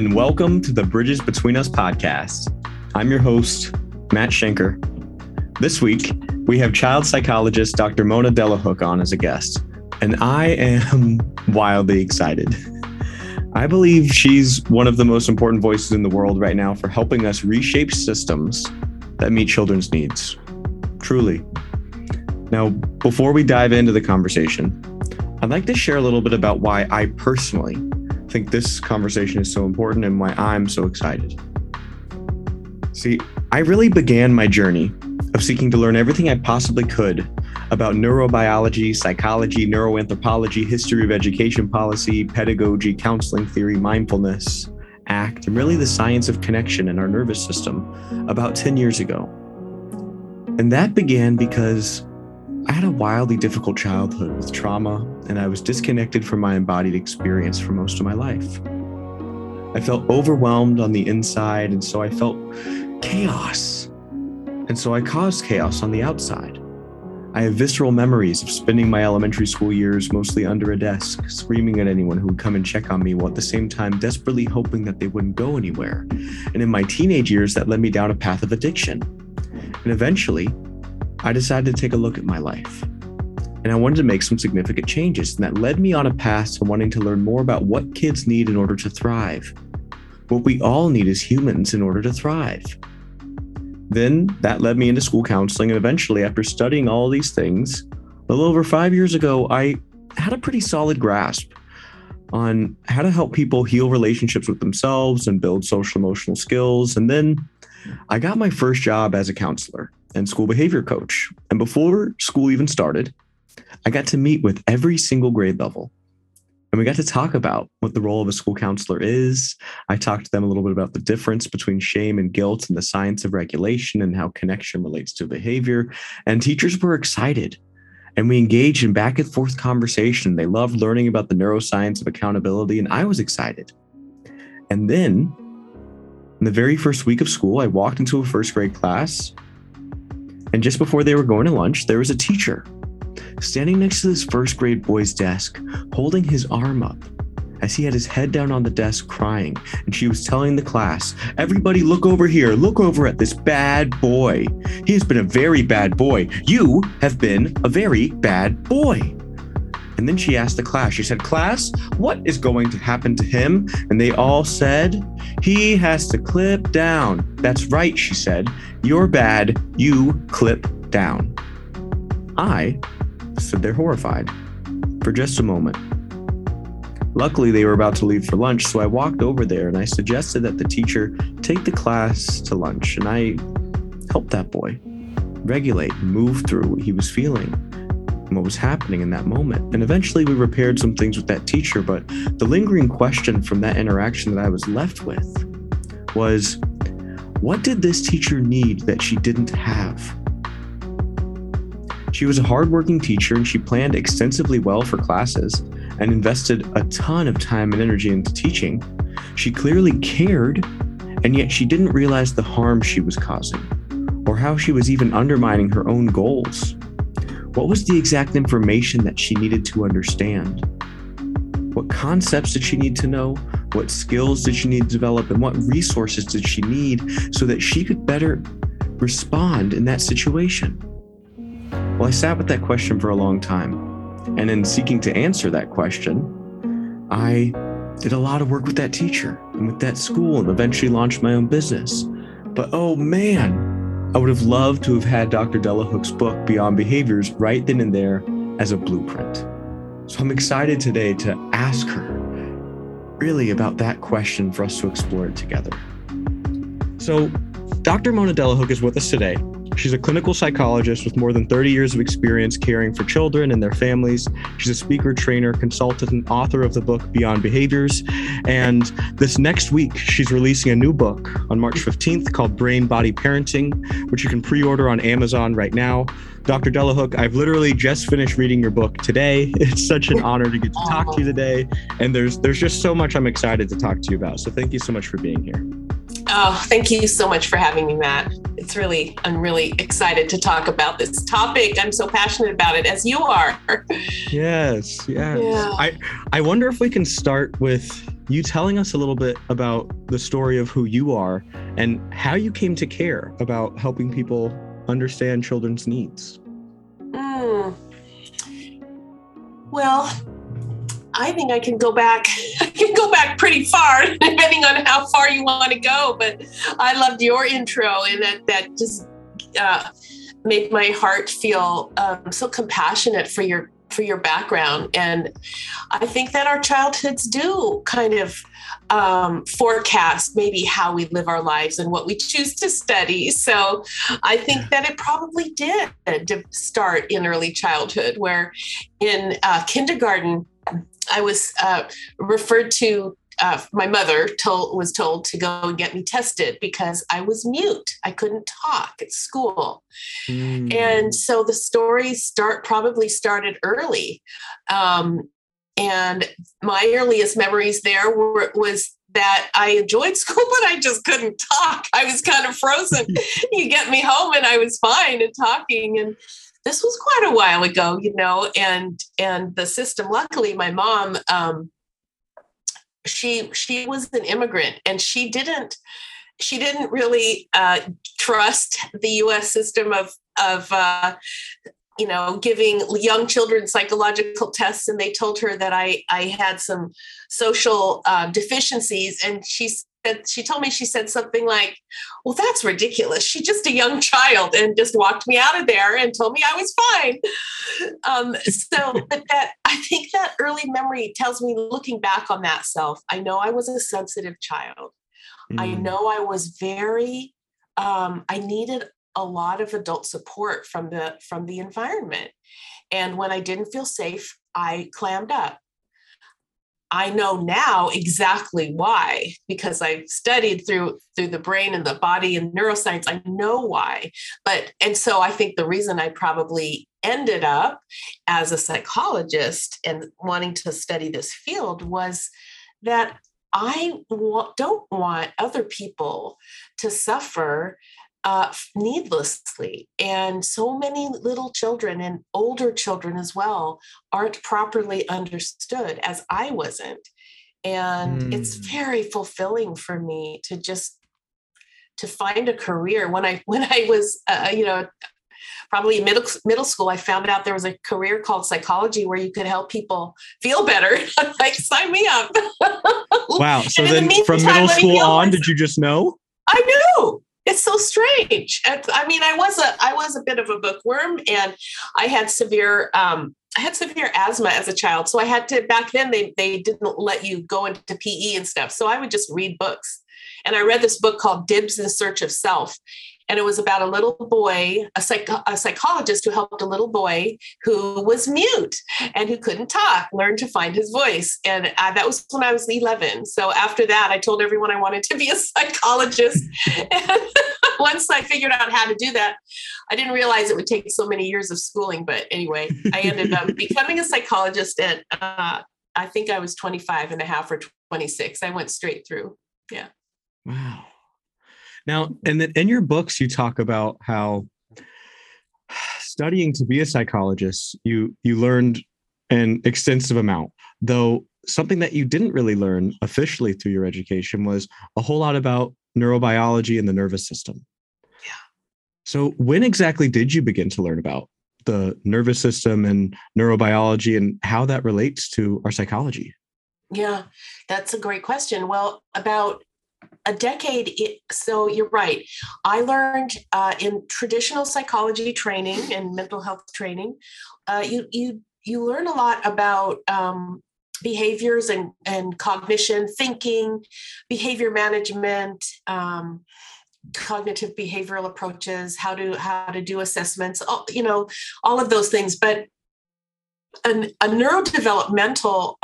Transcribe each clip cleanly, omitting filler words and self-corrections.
and welcome to the Bridges Between Us podcast. I'm your host, Matt Schenker. This week, we have child psychologist Dr. Mona Delahook on as a guest, and I am wildly excited. I believe she's one of the most important voices in the world right now for helping us reshape systems that meet children's needs. Truly. Now, before we dive into the conversation, I'd like to share a little bit about why I personally think this conversation is so important and why I'm so excited. See, I really began my journey of seeking to learn everything I possibly could about neurobiology, psychology, neuroanthropology, history of education policy, pedagogy, counseling theory, mindfulness, ACT, and really the science of connection in our nervous system about 10 years ago. And that began because I had a wildly difficult childhood with trauma, and I was disconnected from my embodied experience for most of my life. I felt overwhelmed on the inside, and so I felt chaos. And so I caused chaos on the outside. I have visceral memories of spending my elementary school years mostly under a desk, screaming at anyone who would come and check on me, while at the same time desperately hoping that they wouldn't go anywhere. And in my teenage years, that led me down a path of addiction. And eventually, I decided to take a look at my life. And I wanted to make some significant changes, and that led me on a path to wanting to learn more about what kids need in order to thrive, what we all need as humans in order to thrive. Then that led me into school counseling, and eventually, after studying all these things, a little over 5 years ago, I had a pretty solid grasp on how to help people heal relationships with themselves and build social emotional skills. And then I got my first job as a counselor and school behavior coach. And before school even started, I got to meet with every single grade level. And we got to talk about what the role of a school counselor is. I talked to them a little bit about the difference between shame and guilt and the science of regulation and how connection relates to behavior. And teachers were excited. And we engaged in back and forth conversation. They loved learning about the neuroscience of accountability. And I was excited. And then in the very first week of school, I walked into a first grade class. And just before they were going to lunch, there was a teacher standing next to this first grade boy's desk, holding his arm up as he had his head down on the desk crying. And she was telling the class, "Everybody look over here, look over at this bad boy. He has been a very bad boy. You have been a very bad boy." And then she asked the class, she said, "Class, what is going to happen to him?" And they all said, "He has to clip down." "That's right," she said. "You're bad, you clip down." I stood there horrified for just a moment. Luckily, they were about to leave for lunch, so I walked over there and I suggested that the teacher take the class to lunch. And I helped that boy regulate, move through what he was feeling, what was happening in that moment. And eventually we repaired some things with that teacher, but the lingering question from that interaction that I was left with was, what did this teacher need that she didn't have? She was a hardworking teacher, and she planned extensively well for classes and invested a ton of time and energy into teaching. She clearly cared, and yet she didn't realize the harm she was causing or how she was even undermining her own goals. What was the exact information that she needed to understand? What concepts did she need to know? What skills did she need to develop? And what resources did she need so that she could better respond in that situation? Well, I sat with that question for a long time. And in seeking to answer that question, I did a lot of work with that teacher and with that school and eventually launched my own business. But oh man, I would have loved to have had Dr. Delahook's book, Beyond Behaviors, right then and there as a blueprint. So I'm excited today to ask her really about that question for us to explore it together. So Dr. Mona Delahook is with us today. She's a clinical psychologist with more than 30 years of experience caring for children and their families. She's a speaker, trainer, consultant, and author of the book Beyond Behaviors. And this next week, she's releasing a new book on March 15th called Brain Body Parenting, which you can pre-order on Amazon right now. Dr. Delahook, I've literally just finished reading your book today. It's such an honor to get to talk to you today. And there's just so much I'm excited to talk to you about. So thank you so much for being here. Oh, thank you so much for having me, Matt. I'm really excited to talk about this topic. I'm so passionate about it, as you are. Yes. Yeah. I wonder if we can start with you telling us a little bit about the story of who you are and how you came to care about helping people understand children's needs. Well, I think I can go back pretty far, depending on how far you want to go. But I loved your intro, and that just made my heart feel so compassionate for your background. And I think that our childhoods do kind of forecast maybe how we live our lives and what we choose to study. So I think that it probably did start in early childhood, where in kindergarten, I was referred to, my mother was told to go and get me tested because I was mute. I couldn't talk at school. And so the stories started early. And my earliest memories there was that I enjoyed school, but I just couldn't talk. I was kind of frozen. You get me home and I was fine and talking. And this was quite a while ago, and the system, luckily my mom, she was an immigrant, and she didn't really trust the U.S. system of giving young children psychological tests. And they told her that I had some social deficiencies, and she told me something like, "Well, that's ridiculous. She's just a young child," and just walked me out of there and told me I was fine. I think that early memory tells me, looking back on that self, I know I was a sensitive child. I know I was very, I needed a lot of adult support from the environment. And when I didn't feel safe, I clammed up. I know now exactly why, because I've studied through the brain and the body and neuroscience. I know why. So I think the reason I probably ended up as a psychologist and wanting to study this field was that I don't want other people to suffer needlessly. And so many little children and older children as well aren't properly understood, as I wasn't. And it's very fulfilling for me to just find a career. When I was, probably in middle school, I found out there was a career called psychology where you could help people feel better. I'm like, sign me up. Wow. So then from middle school on, did you just know? I knew. It's so strange. I mean, I was a bit of a bookworm, and I had severe asthma as a child. So I had to, back then they didn't let you go into PE and stuff. So I would just read books. And I read this book called Dibs in Search of Self. And it was about a little boy, a psychologist who helped a little boy who was mute and who couldn't talk, learn to find his voice. And that was when I was 11. So after that, I told everyone I wanted to be a psychologist. And once I figured out how to do that, I didn't realize it would take so many years of schooling. But anyway, I ended up becoming a psychologist at, I think I was 25 and a half or 26. I went straight through. Yeah. Wow. Now, and then in your books, you talk about how studying to be a psychologist, you learned an extensive amount, though something that you didn't really learn officially through your education was a whole lot about neurobiology and the nervous system. Yeah. So when exactly did you begin to learn about the nervous system and neurobiology and how that relates to our psychology? Yeah, that's a great question. Well, about a decade. So you're right. I learned in traditional psychology training and mental health training, you learn a lot about behaviors and cognition, thinking, behavior management, cognitive behavioral approaches, how to do assessments, all of those things. But a neurodevelopmental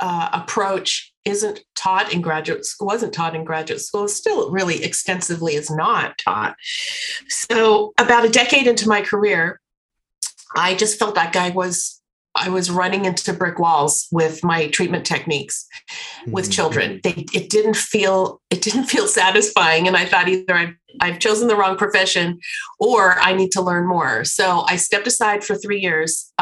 approach wasn't taught in graduate school, still really extensively is not taught. So about a decade into my career, I just felt like I was running into brick walls with my treatment techniques with children. It didn't feel satisfying. And I thought either I've chosen the wrong profession or I need to learn more. So I stepped aside for 3 years,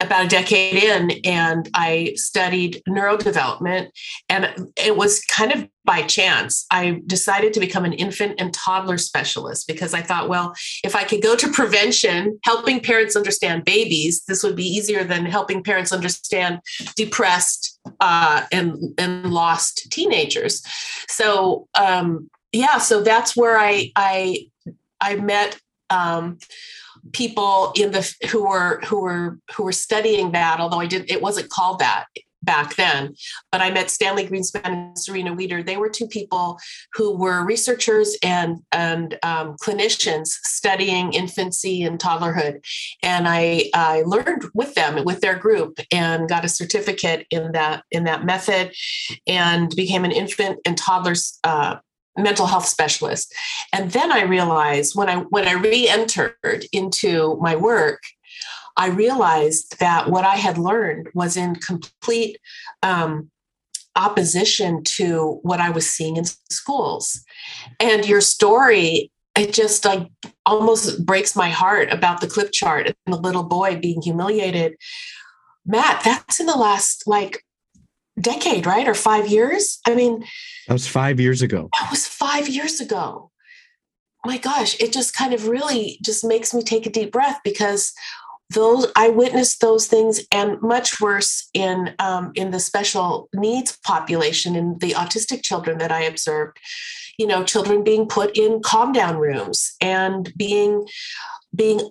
about a decade in, and I studied neurodevelopment, and it was kind of by chance. I decided to become an infant and toddler specialist because I thought, well, if I could go to prevention, helping parents understand babies, this would be easier than helping parents understand depressed and lost teenagers. So so that's where I met people in the who were studying that, although it wasn't called that back then. But I met Stanley Greenspan and Serena Weider. They were two people who were researchers and clinicians studying infancy and toddlerhood. And I learned with them, with their group, and got a certificate in that method, and became an infant and toddlers mental health specialist. And then I realized when I re-entered into my work, I realized that what I had learned was in complete opposition to what I was seeing in schools. And your story, it just like almost breaks my heart about the clip chart and the little boy being humiliated. Matt, that's in the last decade, right? Or 5 years? I mean, that was 5 years ago. My gosh, it just kind of really just makes me take a deep breath, because I witnessed those things, and much worse in the special needs population, in the autistic children that I observed, children being put in calm down rooms and being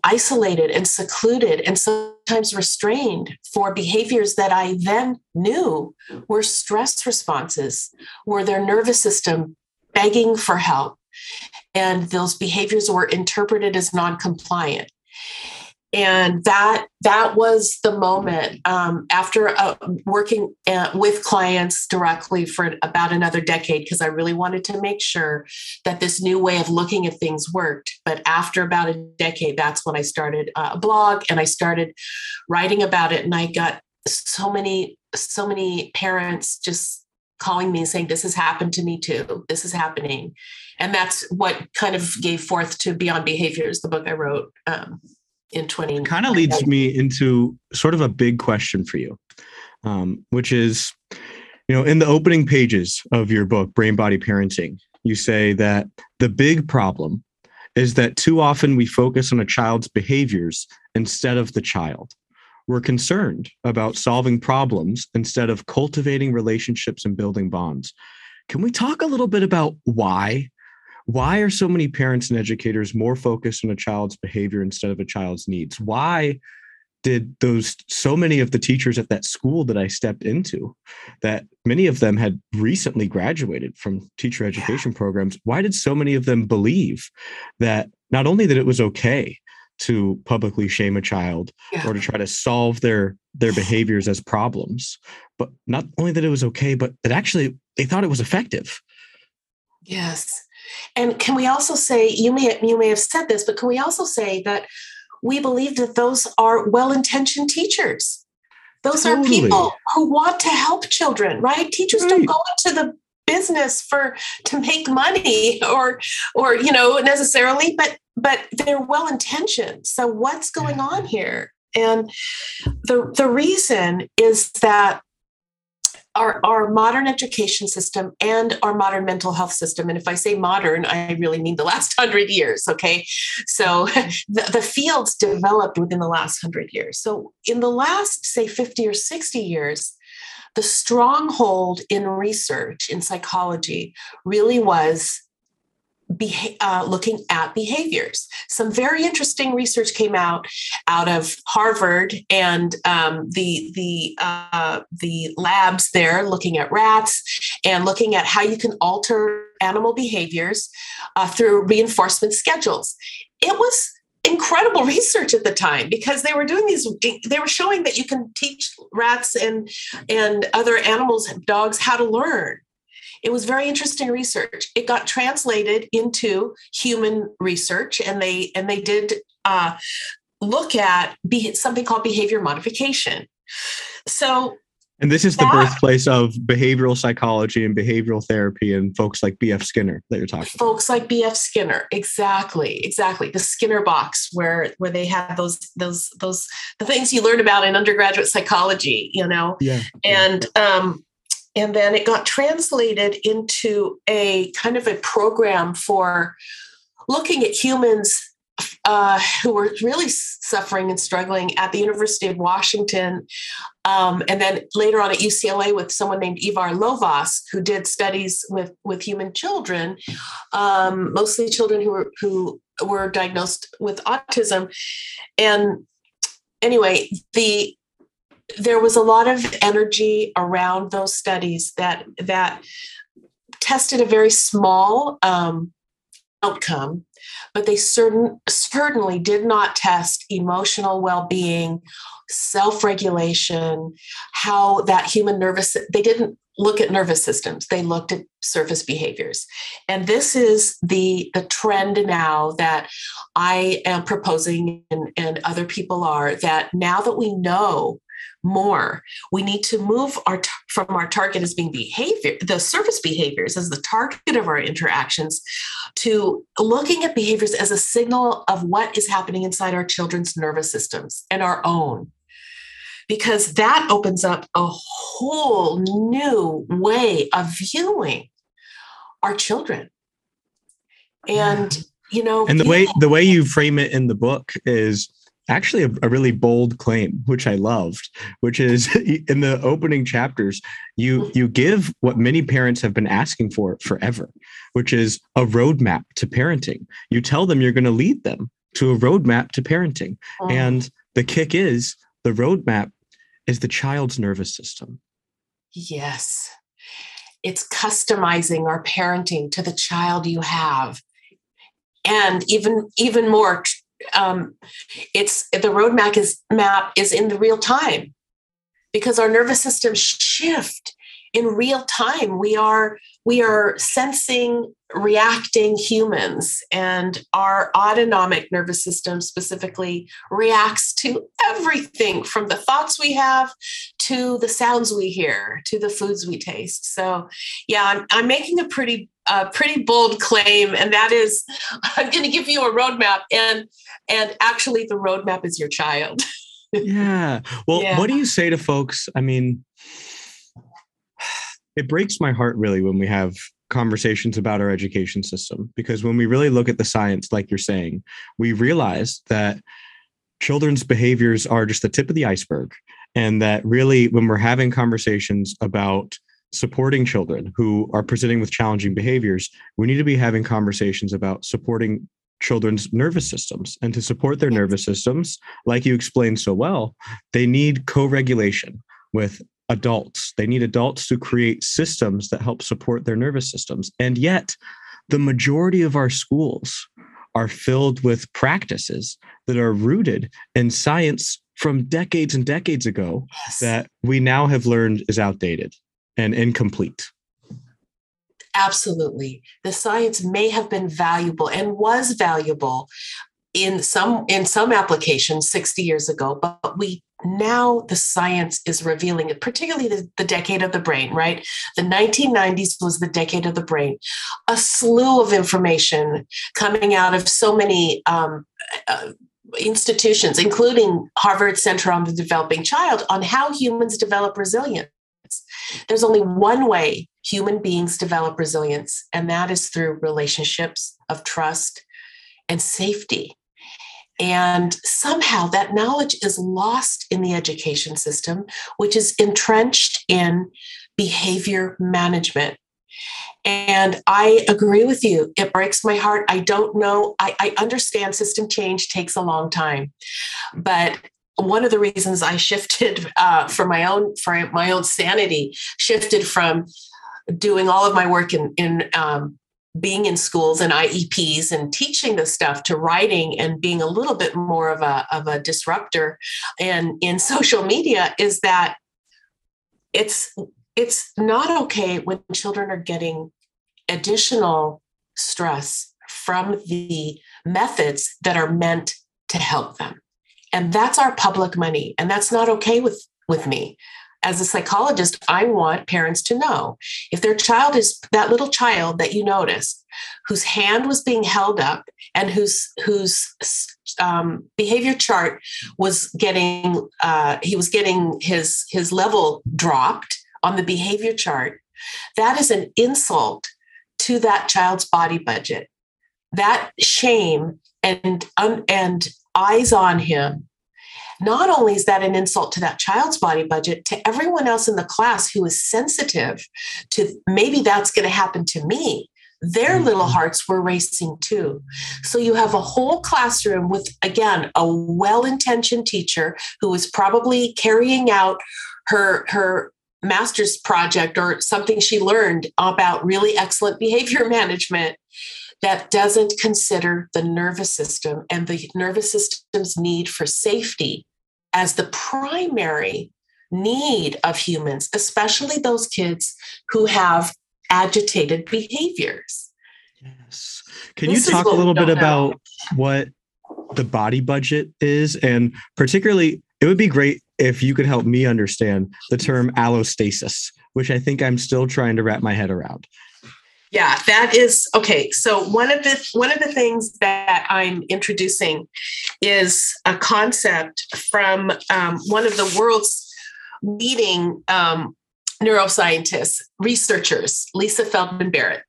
isolated and secluded and sometimes restrained for behaviors that I then knew were stress responses, were their nervous system begging for help. And those behaviors were interpreted as non-compliant. And that was the moment after working with clients directly for about another decade, because I really wanted to make sure that this new way of looking at things worked. But after about a decade, that's when I started a blog, and I started writing about it. And I got so many parents just calling me and saying, this has happened to me too. This is happening. And that's what kind of gave forth to Beyond Behaviors, the book I wrote. It kind of leads me into sort of a big question for you, which is, in the opening pages of your book, Brain Body Parenting, you say that the big problem is that too often we focus on a child's behaviors instead of the child. We're concerned about solving problems instead of cultivating relationships and building bonds. Can we talk a little bit about why? Why are so many parents and educators more focused on a child's behavior instead of a child's needs? Why did so many of the teachers at that school that I stepped into, that many of them had recently graduated from teacher education programs, why did so many of them believe that not only that it was okay to publicly shame a child or to try to solve their behaviors as problems, but not only that it was okay, but that actually they thought it was effective? Yes. And can we also say, you may have said this, but can we also say that we believe that those are well-intentioned teachers? Those totally. Are people who want to help children, right? Teachers don't go into the business to make money or necessarily, but they're well-intentioned. So what's going on here? And the reason is that our modern education system and our modern mental health system. And if I say modern, I really mean the last 100 years. Okay. So the fields developed within the last 100 years. So in the last, say, 50 or 60 years, the stronghold in research in psychology really was looking at behaviors. Some very interesting research came out of Harvard and the labs there, looking at rats and looking at how you can alter animal behaviors through reinforcement schedules. It was incredible research at the time, because they were showing that you can teach rats and other animals, dogs, how to learn. It was very interesting research. It got translated into human research, and they did look at something called behavior modification. So And this is the birthplace of behavioral psychology and behavioral therapy and folks like B.F. Skinner that you're talking about. Folks like B.F. Skinner. Exactly. Exactly. The Skinner box where they have those, the things you learn about in undergraduate psychology, you know? Yeah. And then it got translated into a kind of a program for looking at humans who were really suffering and struggling at the University of Washington. And then later on at UCLA with someone named Ivar Lovas, who did studies with human children, mostly children who were diagnosed with autism. And anyway, there was a lot of energy around those studies that tested a very small outcome, but they certainly did not test emotional well-being, self-regulation, how that human they didn't look at nervous systems. They looked at surface behaviors. And this is the trend now that I am proposing and other people are, that now that we know more, we need to move from our target as being behavior, the surface behaviors as the target of our interactions, to looking at behaviors as a signal of what is happening inside our children's nervous systems and our own, because that opens up a whole new way of viewing our children. And, you know, and the way you frame it in the book is actually a really bold claim, which I loved, which is in the opening chapters, you give what many parents have been asking for forever, which is a roadmap to parenting. You tell them you're going to lead them to a roadmap to parenting. And the kick is the roadmap is the child's nervous system. Yes. It's customizing our parenting to the child you have. And even more, it's the roadmap is in the real time, because our nervous systems shift in real time. We are sensing, reacting humans, and our autonomic nervous system specifically reacts to everything from the thoughts we have to the sounds we hear to the foods we taste. So, yeah, I'm making a pretty bold claim, and that is, I'm going to give you a roadmap, and actually the roadmap is your child. Yeah. Well, yeah. What do you say to folks? I mean, it breaks my heart really when we have conversations about our education system, because when we really look at the science, like you're saying, we realize that children's behaviors are just the tip of the iceberg. And that really, when we're having conversations about supporting children who are presenting with challenging behaviors, we need to be having conversations about supporting children's nervous systems. And to support their nervous systems, like you explained so well, they need co-regulation with adults. They need adults to create systems that help support their nervous systems. And yet, the majority of our schools are filled with practices that are rooted in science from decades and decades ago that we now have learned is outdated and incomplete. Absolutely. The science may have been valuable and was valuable in some applications 60 years ago, but now the science is revealing it, particularly the decade of the brain, right? The 1990s was the decade of the brain. A slew of information coming out of so many institutions, including Harvard Center on the Developing Child, on how humans develop resilience. There's only one way human beings develop resilience, and that is through relationships of trust and safety. And somehow that knowledge is lost in the education system, which is entrenched in behavior management. And I agree with you. It breaks my heart. I don't know. I understand system change takes a long time, but one of the reasons I shifted for my own sanity, from doing all of my work in being in schools and IEPs and teaching this stuff to writing and being a little bit more of a disruptor and in social media, is that it's not okay when children are getting additional stress from the methods that are meant to help them. And that's our public money. And that's not okay with me. as a psychologist, I want parents to know if their child is that little child that you noticed, whose hand was being held up and whose behavior chart was getting, he was getting his level dropped on the behavior chart. That is an insult to that child's body budget. That shame and eyes on him. Not only is that an insult to that child's body budget, to everyone else in the class who is sensitive to maybe that's going to happen to me, their little hearts were racing too. So you have a whole classroom with, again, a well-intentioned teacher who is probably carrying out her master's project or something she learned about really excellent behavior management that doesn't consider the nervous system and the nervous system's need for safety as the primary need of humans, especially those kids who have agitated behaviors. Yes. Can you talk a little bit about what the body budget is? And particularly, it would be great if you could help me understand the term allostasis, which I think I'm still trying to wrap my head around. Yeah, that is okay. So one of the things that I'm introducing is a concept from one of the world's leading neuroscientists, researchers, Lisa Feldman Barrett.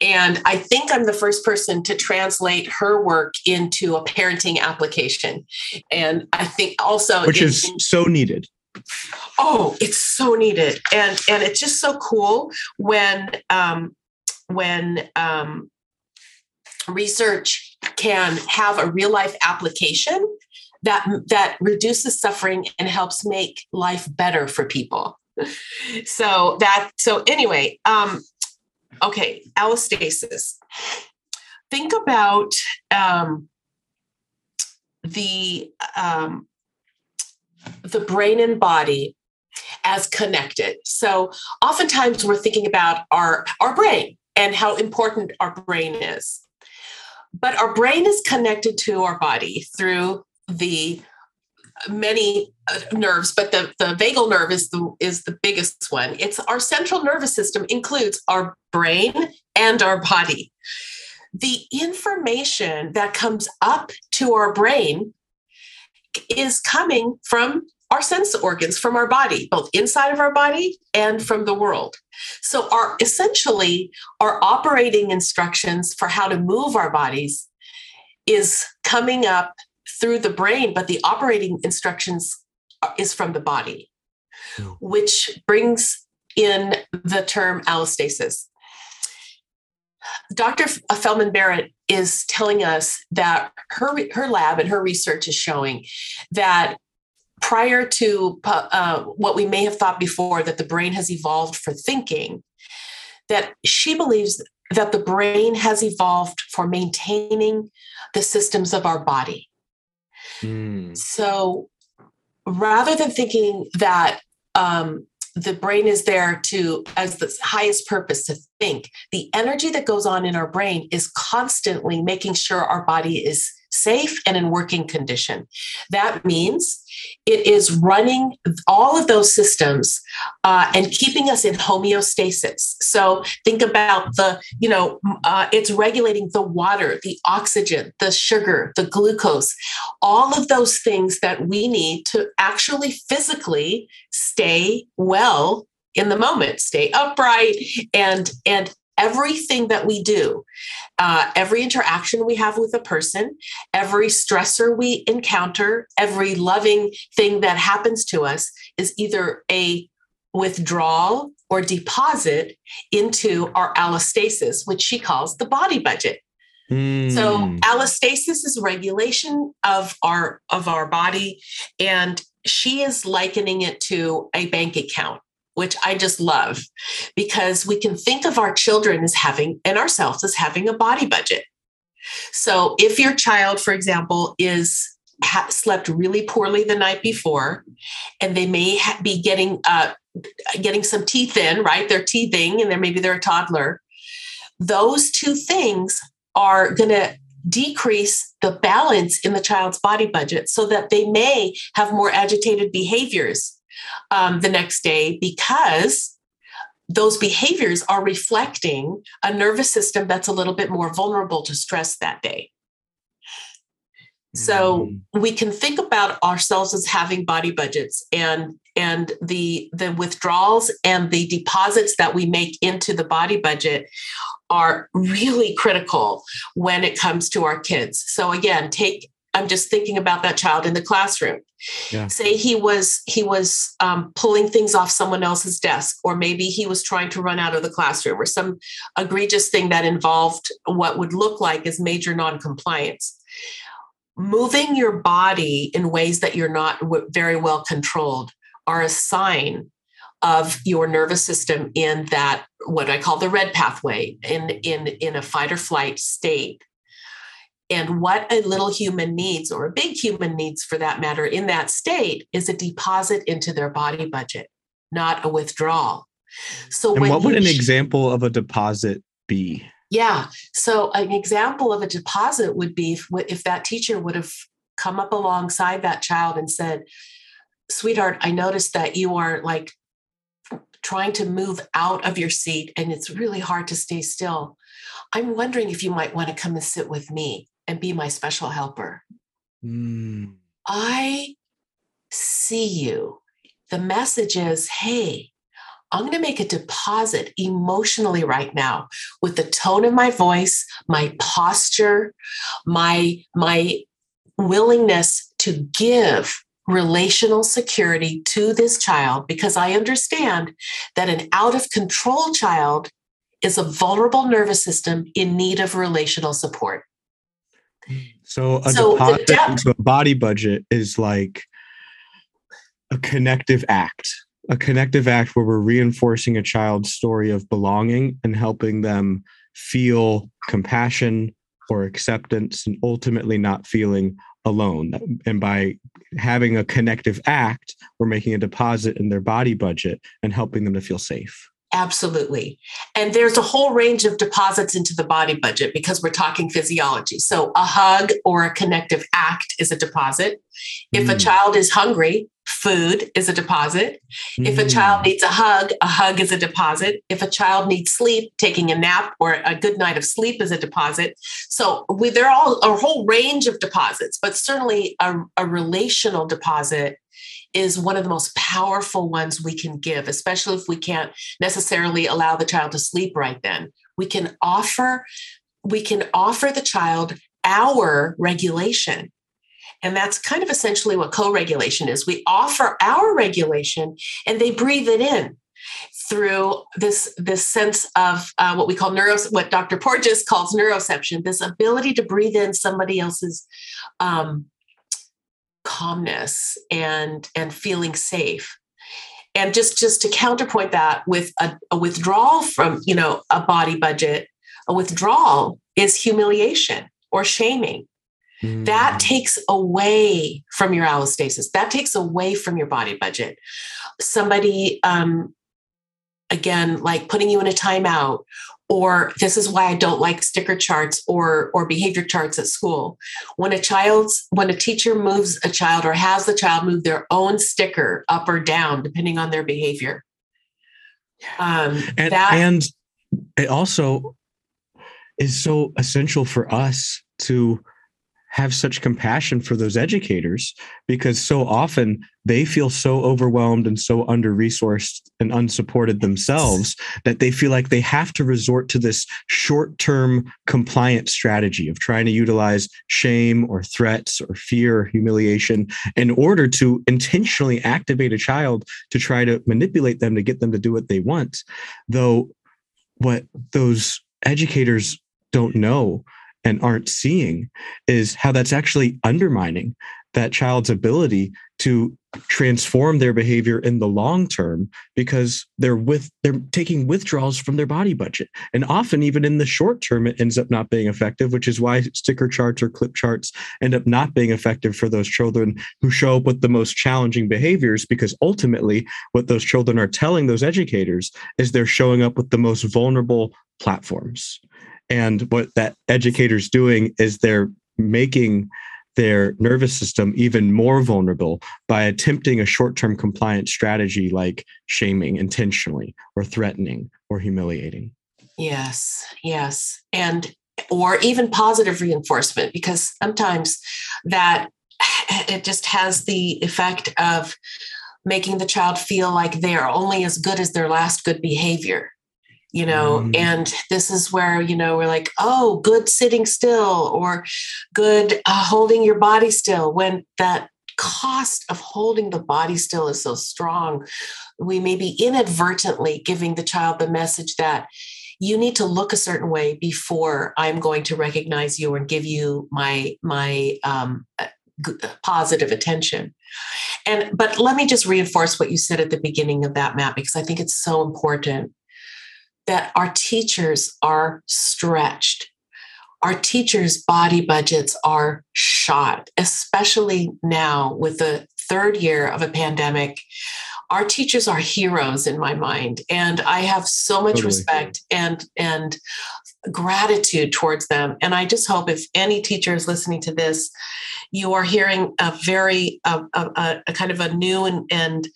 And I think I'm the first person to translate her work into a parenting application. And I think also— Which is so needed. Oh, it's so needed. And it's just so cool when research can have a real life application that reduces suffering and helps make life better for people. So anyway, allostasis. Think about the brain and body as connected. So oftentimes we're thinking about our brain and how important our brain is. But our brain is connected to our body through the many nerves, but the vagal nerve is the biggest one. It's our central nervous system, includes our brain and our body. The information that comes up to our brain is coming from our sense organs, from our body, both inside of our body and from the world. So essentially our operating instructions for how to move our bodies is coming up through the brain, but the operating instructions is from the body, which brings in the term allostasis. Dr. Feldman Barrett is telling us that her lab and her research is showing that prior to what we may have thought before, that the brain has evolved for thinking, that she believes that the brain has evolved for maintaining the systems of our body. Mm. So rather than thinking that the brain is there to, as the highest purpose, to think, the energy that goes on in our brain is constantly making sure our body is safe and in working condition. That means it is running all of those systems and keeping us in homeostasis. So think about it's regulating the water, the oxygen, the sugar, the glucose, all of those things that we need to actually physically stay well in the moment, stay upright, and everything that we do, every interaction we have with a person, every stressor we encounter, every loving thing that happens to us is either a withdrawal or deposit into our allostasis, which she calls the body budget. Mm. So allostasis is regulation of our body, and she is likening it to a bank account, which I just love, because we can think of our children as having, and ourselves as having, a body budget. So if your child, for example, slept really poorly the night before, and they may be getting some teeth in, right? They're teething, and then maybe they're a toddler. Those two things are going to decrease the balance in the child's body budget so that they may have more agitated behaviors the next day, because those behaviors are reflecting a nervous system that's a little bit more vulnerable to stress that day. So we can think about ourselves as having body budgets, and the withdrawals and the deposits that we make into the body budget are really critical when it comes to our kids. So again, I'm just thinking about that child in the classroom. Yeah. Say he was pulling things off someone else's desk, or maybe he was trying to run out of the classroom, or some egregious thing that involved what would look like as major noncompliance. Moving your body in ways that you're not very well controlled are a sign of your nervous system in that, what I call the red pathway, in a fight or flight state. And what a little human needs, or a big human needs for that matter, in that state is a deposit into their body budget, not a withdrawal. So what would an example of a deposit be? Yeah. So an example of a deposit would be if that teacher would have come up alongside that child and said, sweetheart, I noticed that you are like trying to move out of your seat and it's really hard to stay still. I'm wondering if you might want to come and sit with me and be my special helper. Mm. I see you. The message is, hey, I'm going to make a deposit emotionally right now with the tone of my voice, my posture, my willingness to give relational security to this child, because I understand that an out of control child is a vulnerable nervous system in need of relational support. So a deposit into a body budget is like a connective act. A connective act where we're reinforcing a child's story of belonging and helping them feel compassion or acceptance, and ultimately not feeling alone. And by having a connective act, we're making a deposit in their body budget and helping them to feel safe. Absolutely. And there's a whole range of deposits into the body budget because we're talking physiology. So a hug or a connective act is a deposit. If a child is hungry, food is a deposit. If a child needs a hug is a deposit. If a child needs sleep, taking a nap or a good night of sleep is a deposit. So there are a whole range of deposits, but certainly a relational deposit is one of the most powerful ones we can give, especially if we can't necessarily allow the child to sleep right then. We can offer the child our regulation. And that's kind of essentially what co-regulation is. We offer our regulation and they breathe it in through this sense of what we call what Dr. Porges calls neuroception, this ability to breathe in somebody else's calmness and feeling safe. And just to counterpoint that with a withdrawal from, a body budget, a withdrawal is humiliation or shaming. That takes away from your allostasis. That takes away from your body budget. Somebody, again, like putting you in a timeout, or this is why I don't like sticker charts or behavior charts at school. When a teacher moves a child or has the child move their own sticker up or down, depending on their behavior. And it also is so essential for us to have such compassion for those educators, because so often they feel so overwhelmed and so under-resourced and unsupported themselves that they feel like they have to resort to this short-term compliance strategy of trying to utilize shame or threats or fear or humiliation in order to intentionally activate a child to try to manipulate them to get them to do what they want. Though what those educators don't know and aren't seeing is how that's actually undermining that child's ability to transform their behavior in the long term, because they're taking withdrawals from their body budget. And often even in the short term, it ends up not being effective, which is why sticker charts or clip charts end up not being effective for those children who show up with the most challenging behaviors, because ultimately what those children are telling those educators is they're showing up with the most vulnerable platforms. And what that educator's doing is they're making their nervous system even more vulnerable by attempting a short-term compliance strategy like shaming intentionally or threatening or humiliating. Yes, yes. And or even positive reinforcement, because sometimes that it just has the effect of making the child feel like they are only as good as their last good behavior, you know, and this is where, you know, we're like, oh, good sitting still or good holding your body still, when that cost of holding the body still is so strong. We may be inadvertently giving the child the message that you need to look a certain way before I'm going to recognize you and give you my positive attention. But let me just reinforce what you said at the beginning of that, Matt, because I think it's so important that our teachers are stretched. Our teachers' body budgets are shot, especially now with the third year of a pandemic. Our teachers are heroes in my mind, and I have so much respect and gratitude towards them. And I just hope if any teacher is listening to this, you are hearing a kind of a new and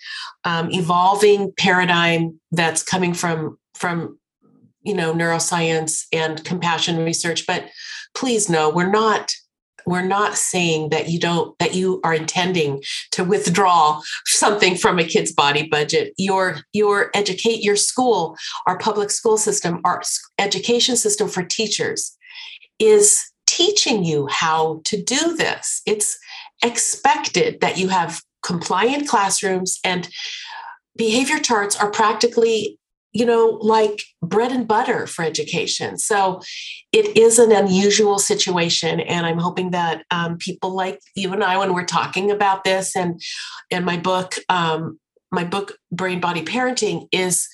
evolving paradigm that's coming from you know, neuroscience and compassion research. But please know we're not saying that you are intending to withdraw something from a kid's body budget. Your school, our public school system, our education system for teachers is teaching you how to do this. It's expected that you have compliant classrooms, and behavior charts are practically, you know, like bread and butter for education. So it is an unusual situation. And I'm hoping that people like you and I, when we're talking about this, and my book, Brain Body Parenting, is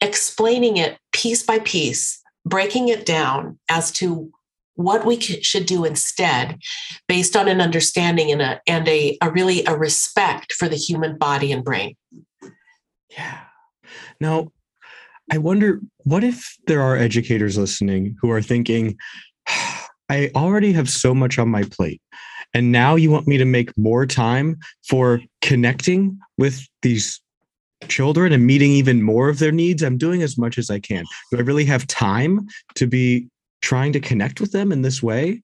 explaining it piece by piece, breaking it down as to what we should do instead, based on an understanding and a respect for the human body and brain. Yeah. Now, I wonder, what if there are educators listening who are thinking, I already have so much on my plate, and now you want me to make more time for connecting with these children and meeting even more of their needs? I'm doing as much as I can. Do I really have time to be trying to connect with them in this way?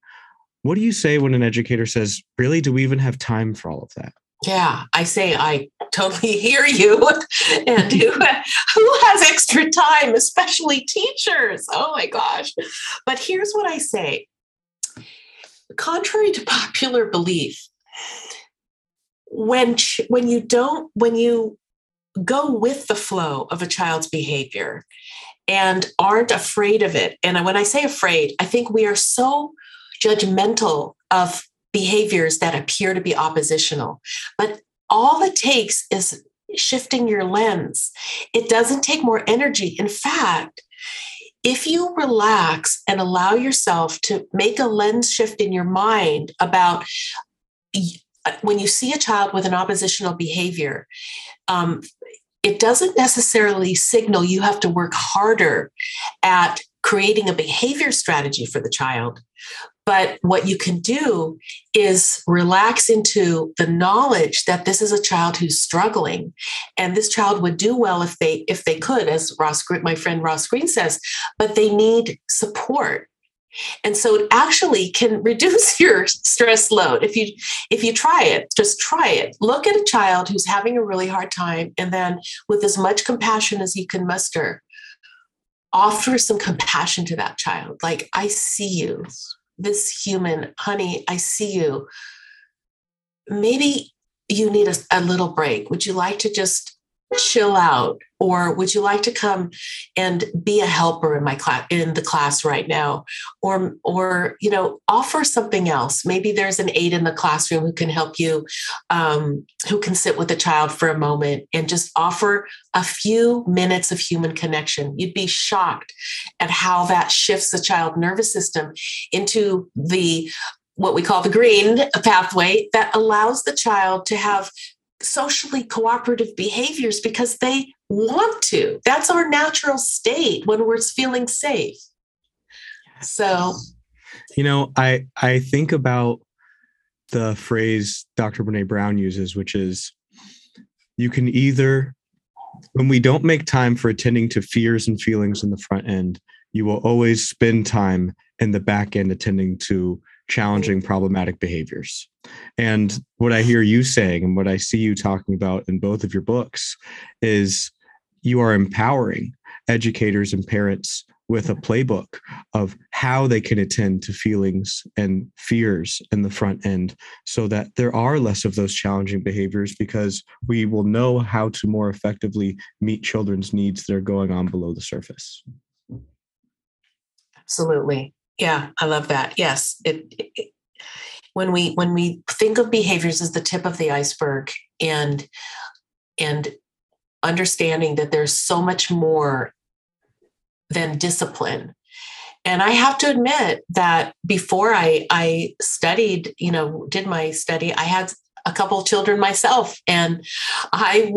What do you say when an educator says, really, do we even have time for all of that? Yeah, I say I totally hear you. And who has extra time, especially teachers? Oh my gosh. But here's what I say. Contrary to popular belief, when you go with the flow of a child's behavior and aren't afraid of it, and when I say afraid, I think we are so judgmental of behaviors that appear to be oppositional. But all it takes is shifting your lens. It doesn't take more energy. In fact, if you relax and allow yourself to make a lens shift in your mind about when you see a child with an oppositional behavior, it doesn't necessarily signal you have to work harder at creating a behavior strategy for the child. But what you can do is relax into the knowledge that this is a child who's struggling, and this child would do well if they could, as my friend Ross Green says, but they need support. And so it actually can reduce your stress load. If you try it, just try it. Look at a child who's having a really hard time, and then with as much compassion as you can muster, offer some compassion to that child. Like, I see you. This human, honey, I see you. Maybe you need a little break. Would you like to just chill out? Or would you like to come and be a helper in my class, in the class right now? Or, you know, offer something else. Maybe there's an aide in the classroom who can help you, who can sit with the child for a moment and just offer a few minutes of human connection. You'd be shocked at how that shifts the child's nervous system into the, what we call the green pathway, that allows the child to have socially cooperative behaviors because they want to. That's our natural state when we're feeling safe. So, you know, I think about the phrase Dr. Brené Brown uses, which is you can either, when we don't make time for attending to fears and feelings in the front end, you will always spend time in the back end attending to challenging, problematic behaviors. And what I hear you saying and what I see you talking about in both of your books is you are empowering educators and parents with a playbook of how they can attend to feelings and fears in the front end so that there are less of those challenging behaviors, because we will know how to more effectively meet children's needs that are going on below the surface. Absolutely. Yeah, I love that. Yes. When we think of behaviors as the tip of the iceberg and understanding that there's so much more than discipline. And I have to admit that before I studied, did my study, I had a couple of children myself, and I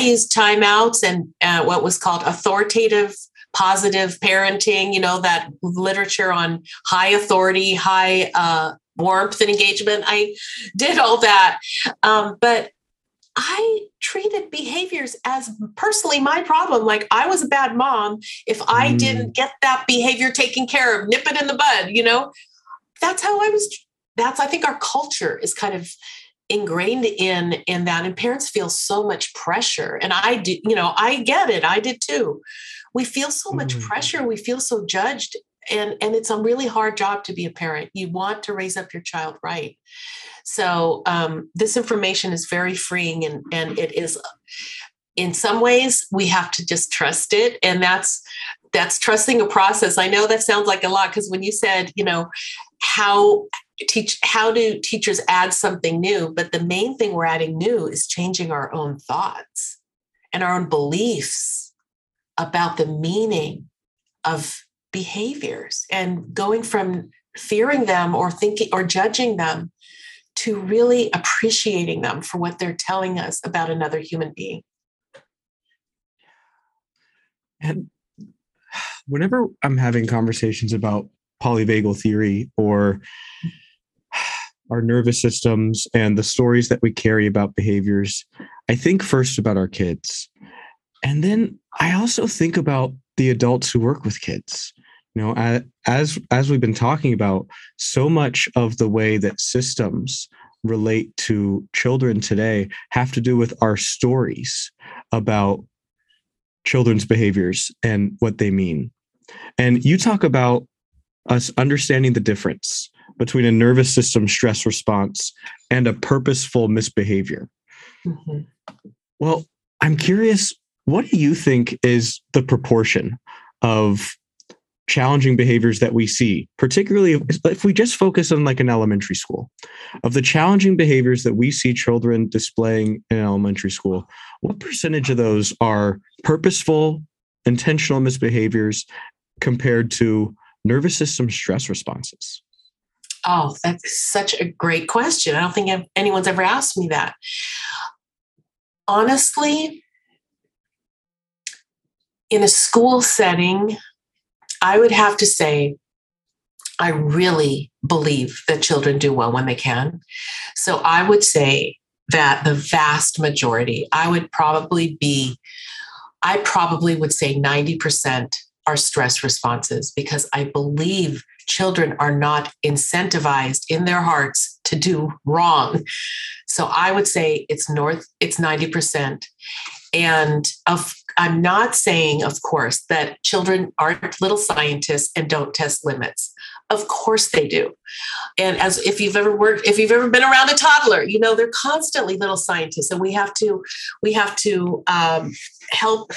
used timeouts and what was called authoritative positive parenting, that literature on high authority, high warmth and engagement. I did all that. But I treated behaviors as personally my problem. Like I was a bad mom if I didn't get that behavior taken care of, nip it in the bud, That's how I was. I think our culture is kind of ingrained in that. And parents feel so much pressure. And I do, I get it. I did too. We feel so much pressure. We feel so judged. And it's a really hard job to be a parent. You want to raise up your child right. So this information is very freeing, and it is, in some ways, we have to just trust it. And that's trusting a process. I know that sounds like a lot, because when you said, how do teachers add something new? But the main thing we're adding new is changing our own thoughts and our own beliefs about the meaning of behaviors, and going from fearing them or thinking or judging them to really appreciating them for what they're telling us about another human being. And whenever I'm having conversations about polyvagal theory or our nervous systems and the stories that we carry about behaviors, I think first about our kids. And then I also think about the adults who work with kids. As we've been talking about, so much of the way that systems relate to children today have to do with our stories about children's behaviors and what they mean. And you talk about us understanding the difference between a nervous system stress response and a purposeful misbehavior. Mm-hmm. Well, I'm curious, what do you think is the proportion of challenging behaviors that we see, particularly if we just focus on like an elementary school, of the challenging behaviors that we see children displaying in elementary school, what percentage of those are purposeful, intentional misbehaviors compared to nervous system stress responses? Oh, that's such a great question. I don't think anyone's ever asked me that. Honestly, in a school setting, I would have to say, I really believe that children do well when they can. So I would say that the vast majority, I probably would say 90% are stress responses, because I believe children are not incentivized in their hearts to do wrong. So I would say it's 90%. And I'm not saying, of course, that children aren't little scientists and don't test limits. Of course they do. And as if you've ever been around a toddler, they're constantly little scientists, and we have to help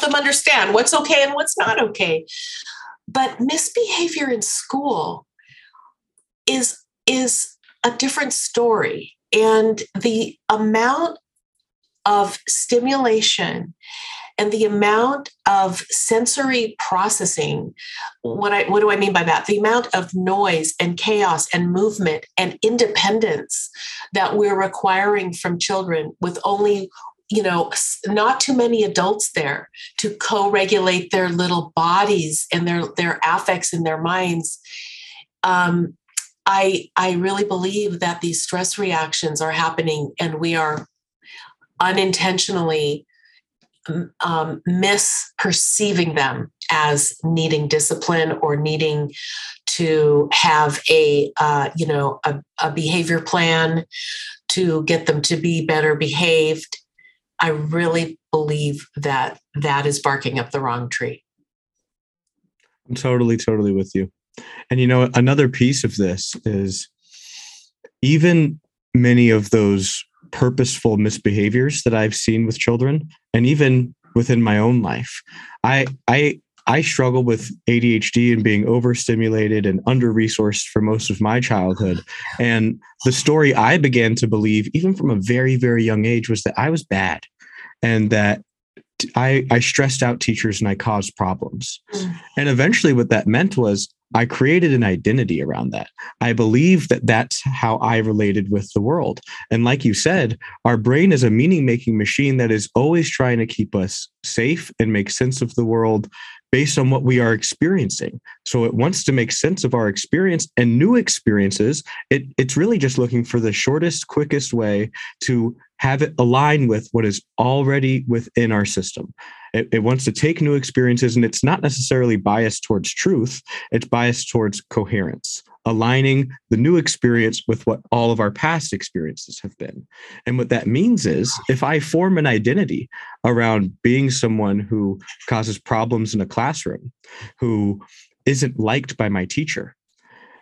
them understand what's okay and what's not okay. But misbehavior in school is a different story, and the amount of stimulation and the amount of sensory processing. What do I mean by that? The amount of noise and chaos and movement and independence that we're requiring from children, with only, not too many adults there to co-regulate their little bodies and their affects and their minds. I really believe that these stress reactions are happening, and we are unintentionally misperceiving them as needing discipline or needing to have a behavior plan to get them to be better behaved. I really believe that that is barking up the wrong tree. I'm totally with you. And, you know, another piece of this is even many of those purposeful misbehaviors that I've seen with children, and even within my own life, I struggle with ADHD and being overstimulated and under-resourced for most of my childhood. And the story I began to believe, even from a very, very young age, was that I was bad and that I stressed out teachers and I caused problems. And eventually what that meant was I created an identity around that. I believe that that's how I related with the world. And like you said, our brain is a meaning-making machine that is always trying to keep us safe and make sense of the world based on what we are experiencing. So it wants to make sense of our experience and new experiences. It's really just looking for the shortest, quickest way to have it align with what is already within our system. It wants to take new experiences, and it's not necessarily biased towards truth. It's biased towards coherence, aligning the new experience with what all of our past experiences have been. And what that means is if I form an identity around being someone who causes problems in a classroom, who isn't liked by my teacher,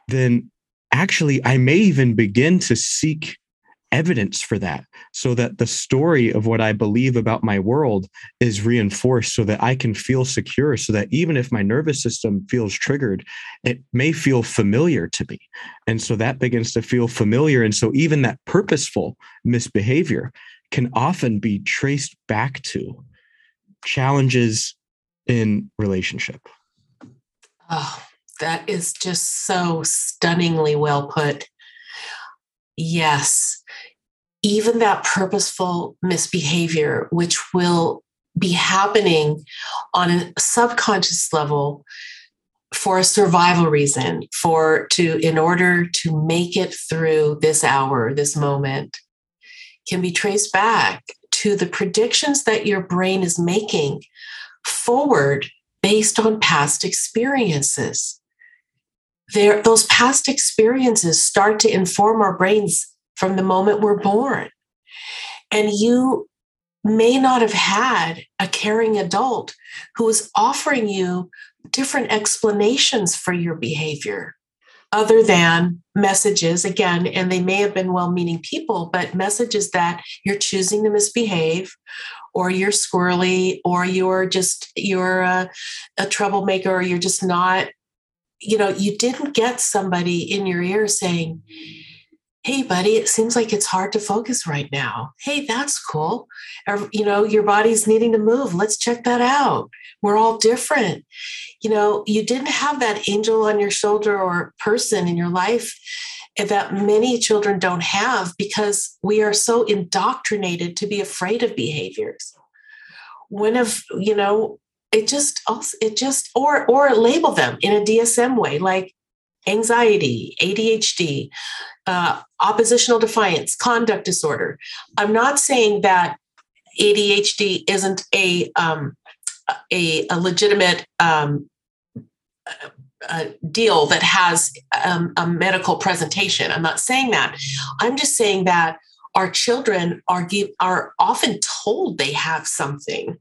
then actually I may even begin to seek evidence for that, so that the story of what I believe about my world is reinforced, so that I can feel secure, so that even if my nervous system feels triggered, it may feel familiar to me. And so that begins to feel familiar. And so even that purposeful misbehavior can often be traced back to challenges in relationship. Oh, that is just so stunningly well put. Yes, even that purposeful misbehavior, which will be happening on a subconscious level for a survival reason, in order to make it through this hour, this moment, can be traced back to the predictions that your brain is making forward based on past experiences. Those past experiences start to inform our brains from the moment we're born. And you may not have had a caring adult who is offering you different explanations for your behavior other than messages, again, and they may have been well-meaning people, but messages that you're choosing to misbehave, or you're squirrely, or you're a troublemaker, or you're just not. You know, you didn't get somebody in your ear saying, hey, buddy, it seems like it's hard to focus right now. Hey, that's cool. Or, you know, your body's needing to move. Let's check that out. We're all different. You know, you didn't have that angel on your shoulder or person in your life that many children don't have, because we are so indoctrinated to be afraid of behaviors. Or label them in a DSM way, like anxiety, ADHD, oppositional defiance, conduct disorder. I'm not saying that ADHD isn't a legitimate deal that has a medical presentation. I'm not saying that. I'm just saying that our children are often told they have something,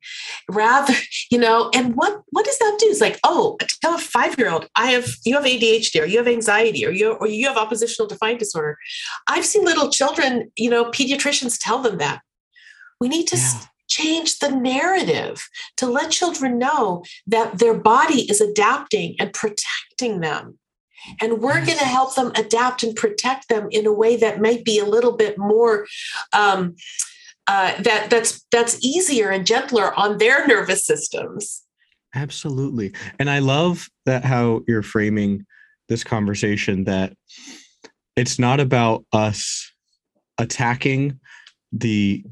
rather, you know, and what does that do? It's like, oh, tell a 5-year-old, you have ADHD, or you have anxiety, or you have oppositional defiant disorder. I've seen little children, you know, pediatricians tell them that. We need to change the narrative to let children know that their body is adapting and protecting them. And we're going to help them adapt and protect them in a way that might be a little bit more, that's easier and gentler on their nervous systems. Absolutely. And I love that how you're framing this conversation, that it's not about us attacking the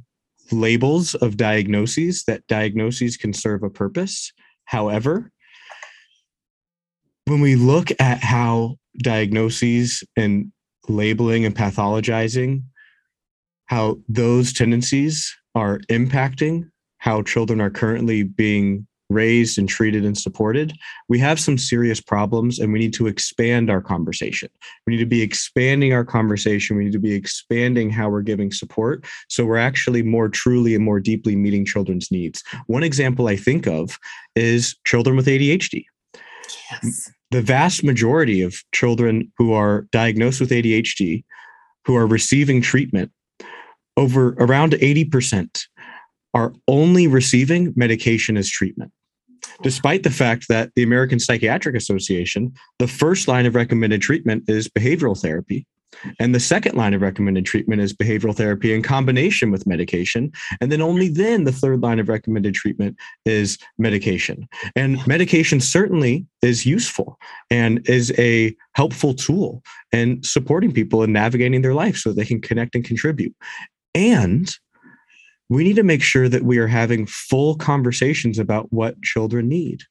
labels of diagnoses, that diagnoses can serve a purpose. However, when we look at how diagnoses and labeling and pathologizing, how those tendencies are impacting how children are currently being raised and treated and supported, we have some serious problems, and we need to expand our conversation. We need to be expanding our conversation. We need to be expanding how we're giving support, so we're actually more truly and more deeply meeting children's needs. One example I think of is children with ADHD. Yes. The vast majority of children who are diagnosed with ADHD, who are receiving treatment, over around 80%, are only receiving medication as treatment, despite the fact that the American Psychiatric Association, the first line of recommended treatment is behavioral therapy. And the second line of recommended treatment is behavioral therapy in combination with medication. And then only then the third line of recommended treatment is medication. And medication certainly is useful and is a helpful tool in supporting people and navigating their life so they can connect and contribute. And we need to make sure that we are having full conversations about what children need,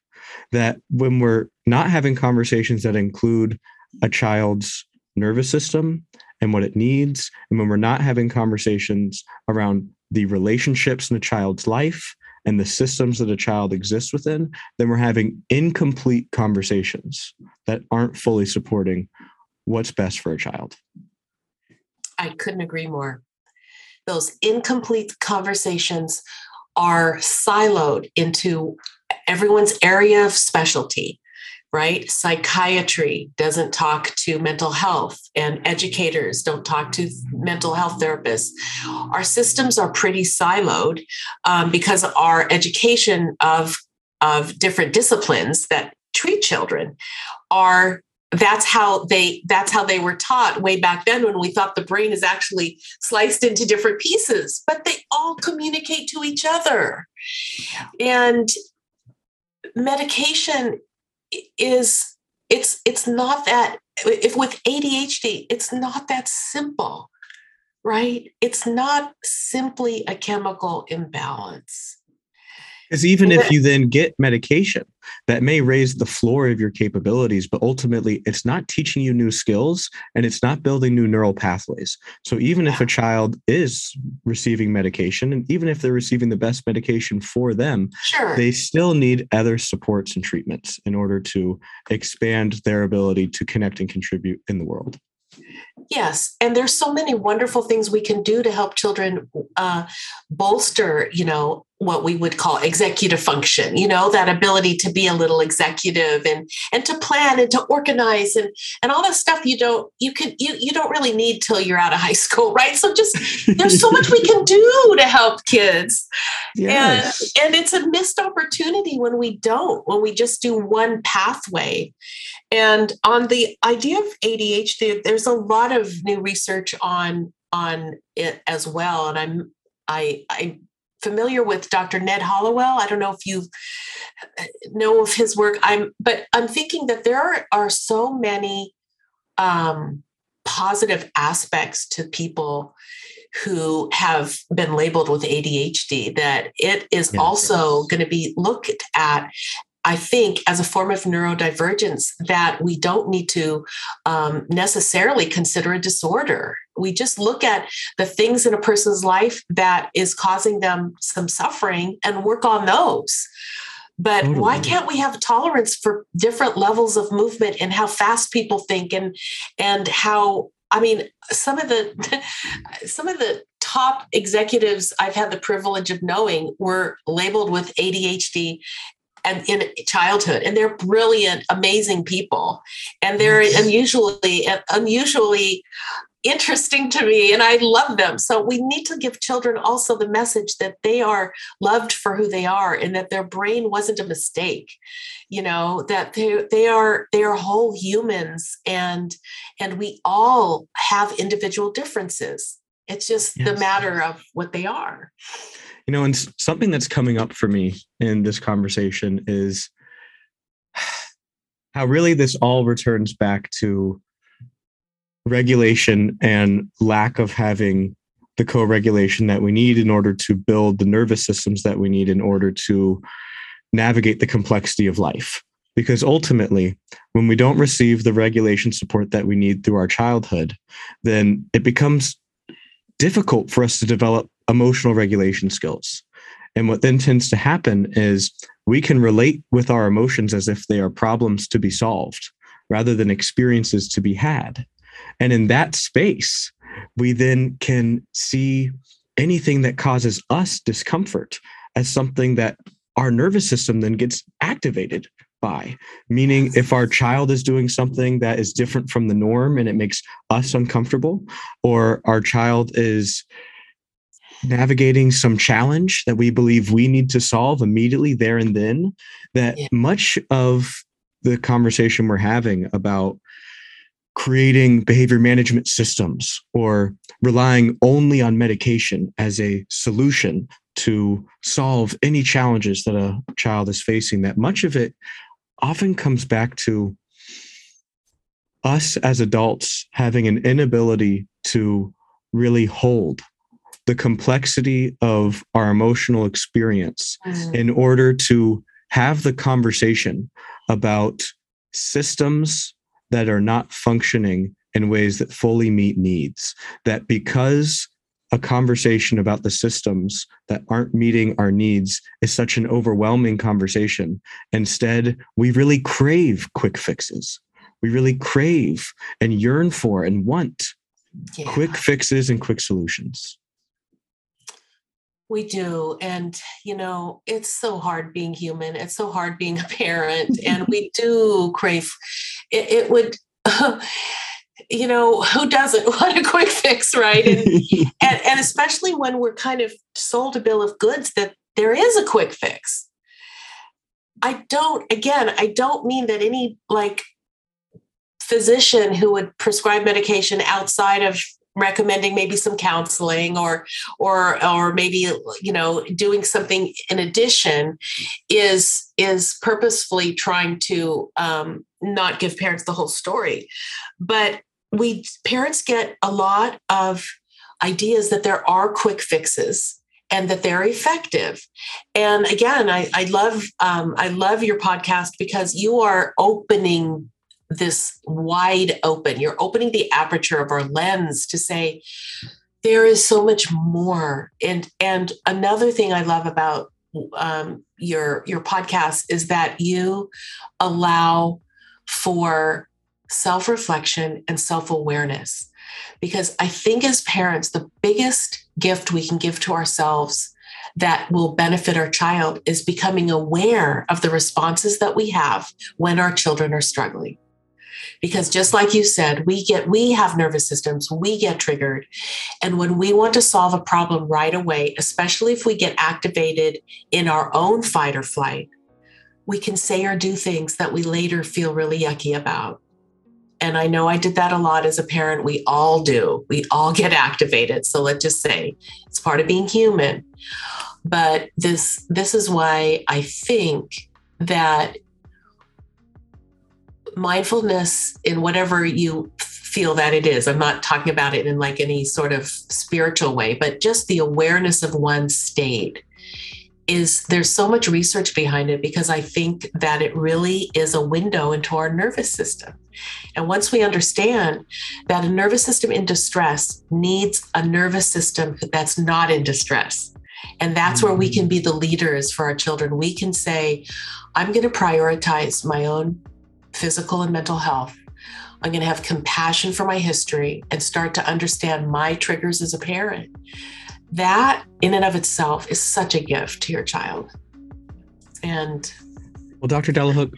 that when we're not having conversations that include a child's nervous system and what it needs, and when we're not having conversations around the relationships in a child's life and the systems that a child exists within, then we're having incomplete conversations that aren't fully supporting what's best for a child. I couldn't agree more. Those incomplete conversations are siloed into everyone's area of specialty, right? Psychiatry doesn't talk to mental health, and educators don't talk to mental health therapists. Our systems are pretty siloed because our education of different disciplines that treat children are That's how they were taught way back then, when we thought the brain is actually sliced into different pieces, but they all communicate to each other. And medication is, it's not that, if with ADHD, it's not that simple, right? It's not simply a chemical imbalance. Because even if you then get medication, that may raise the floor of your capabilities, but ultimately it's not teaching you new skills and it's not building new neural pathways. So even if a child is receiving medication, and even if they're receiving the best medication for them, sure, they still need other supports and treatments in order to expand their ability to connect and contribute in the world. Yes. And there's so many wonderful things we can do to help children bolster, what we would call executive function, that ability to be a little executive and to plan and to organize and all that stuff you don't really need till you're out of high school, right? So just there's so much we can do to help kids. Yes. And it's a missed opportunity when we just do one pathway. And on the idea of ADHD, there's a lot of new research on it as well. And I'm familiar with Dr. Ned Hollowell. I don't know if you know of his work. I'm thinking that there are so many positive aspects to people who have been labeled with ADHD that it is also going to be looked at, I think, as a form of neurodivergence, that we don't need to necessarily consider a disorder. We just look at the things in a person's life that is causing them some suffering and work on those. But why can't we have tolerance for different levels of movement and how fast people think and how, some of the top executives I've had the privilege of knowing were labeled with ADHD and in childhood, and they're brilliant, amazing people, and they're unusually interesting to me, and I love them. So we need to give children also the message that they are loved for who they are, and that their brain wasn't a mistake, that they are whole humans, and we all have individual differences. It's just the matter of what they are. And something that's coming up for me in this conversation is how really this all returns back to regulation and lack of having the co-regulation that we need in order to build the nervous systems that we need in order to navigate the complexity of life. Because ultimately, when we don't receive the regulation support that we need through our childhood, then it becomes difficult for us to develop emotional regulation skills. And what then tends to happen is we can relate with our emotions as if they are problems to be solved rather than experiences to be had. And in that space, we then can see anything that causes us discomfort as something that our nervous system then gets activated by. Meaning, if our child is doing something that is different from the norm and it makes us uncomfortable, or our child is navigating some challenge that we believe we need to solve immediately there and then, that much of the conversation we're having about creating behavior management systems or relying only on medication as a solution to solve any challenges that a child is facing, that much of it often comes back to us as adults having an inability to really hold the complexity of our emotional experience in order to have the conversation about systems that are not functioning in ways that fully meet needs. That because a conversation about the systems that aren't meeting our needs is such an overwhelming conversation, instead, we really crave quick fixes. We really crave and yearn for and want quick fixes and quick solutions. We do. And, you know, it's so hard being human. It's so hard being a parent. And we do crave it. It would, you know, who doesn't want a quick fix, right? And, and especially when we're kind of sold a bill of goods that there is a quick fix. I don't mean that any like physician who would prescribe medication outside of recommending maybe some counseling or maybe, you know, doing something in addition is purposefully trying to not give parents the whole story. But parents get a lot of ideas that there are quick fixes and that they're effective. And again, I love your podcast because you are opening this wide open. You're opening the aperture of our lens to say there is so much more. And another thing I love about your podcast is that you allow for self-reflection and self-awareness, because I think as parents, the biggest gift we can give to ourselves that will benefit our child is becoming aware of the responses that we have when our children are struggling. Because just like you said, we have nervous systems, we get triggered. And when we want to solve a problem right away, especially if we get activated in our own fight or flight, we can say or do things that we later feel really yucky about. And I know I did that a lot as a parent. We all do. We all get activated. So let's just say it's part of being human. But this is why I think that mindfulness, in whatever you feel that it is. I'm not talking about it in like any sort of spiritual way, but just the awareness of one's state there's so much research behind it, because I think that it really is a window into our nervous system. And once we understand that a nervous system in distress needs a nervous system that's not in distress. And that's where we can be the leaders for our children. We can say, I'm going to prioritize my own physical and mental health. I'm going to have compassion for my history and start to understand my triggers as a parent. That in and of itself is such a gift to your child. And well, Dr. Delahook,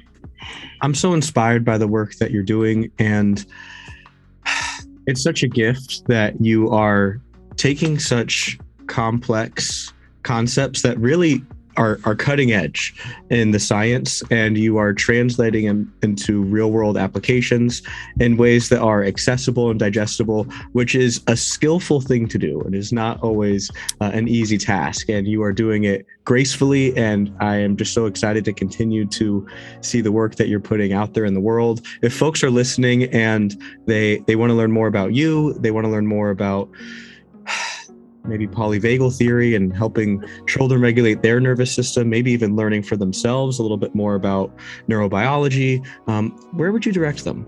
I'm so inspired by the work that you're doing, and it's such a gift that you are taking such complex concepts that really are cutting edge in the science, and you are translating them into real world applications in ways that are accessible and digestible, which is a skillful thing to do. It is not always an easy task, and you are doing it gracefully. And I am just so excited to continue to see the work that you're putting out there in the world. If folks are listening and they want to learn more about you, they want to learn more about maybe polyvagal theory and helping children regulate their nervous system, maybe even learning for themselves a little bit more about neurobiology. Where would you direct them?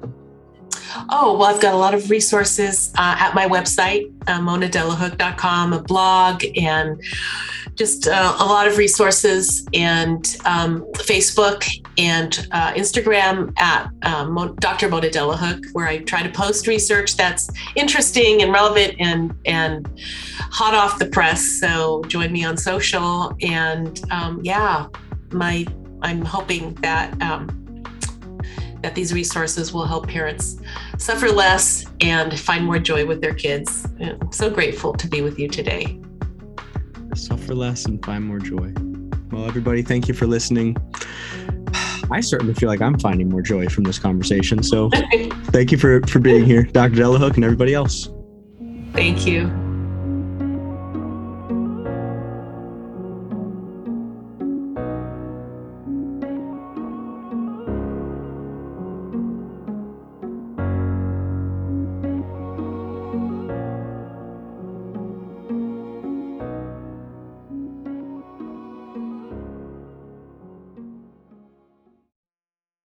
Oh, well, I've got a lot of resources at my website, monadelahook.com, a blog, and just a lot of resources, and Facebook and Instagram at Dr. Mona Delahook, where I try to post research that's interesting and relevant and hot off the press. So join me on social. And I'm hoping that that these resources will help parents suffer less and find more joy with their kids. I'm so grateful to be with you today. Suffer less and find more joy. Well, everybody, thank you for listening. I certainly feel like I'm finding more joy from this conversation. So thank you for being here, Dr. Delahook, and everybody else. Thank you.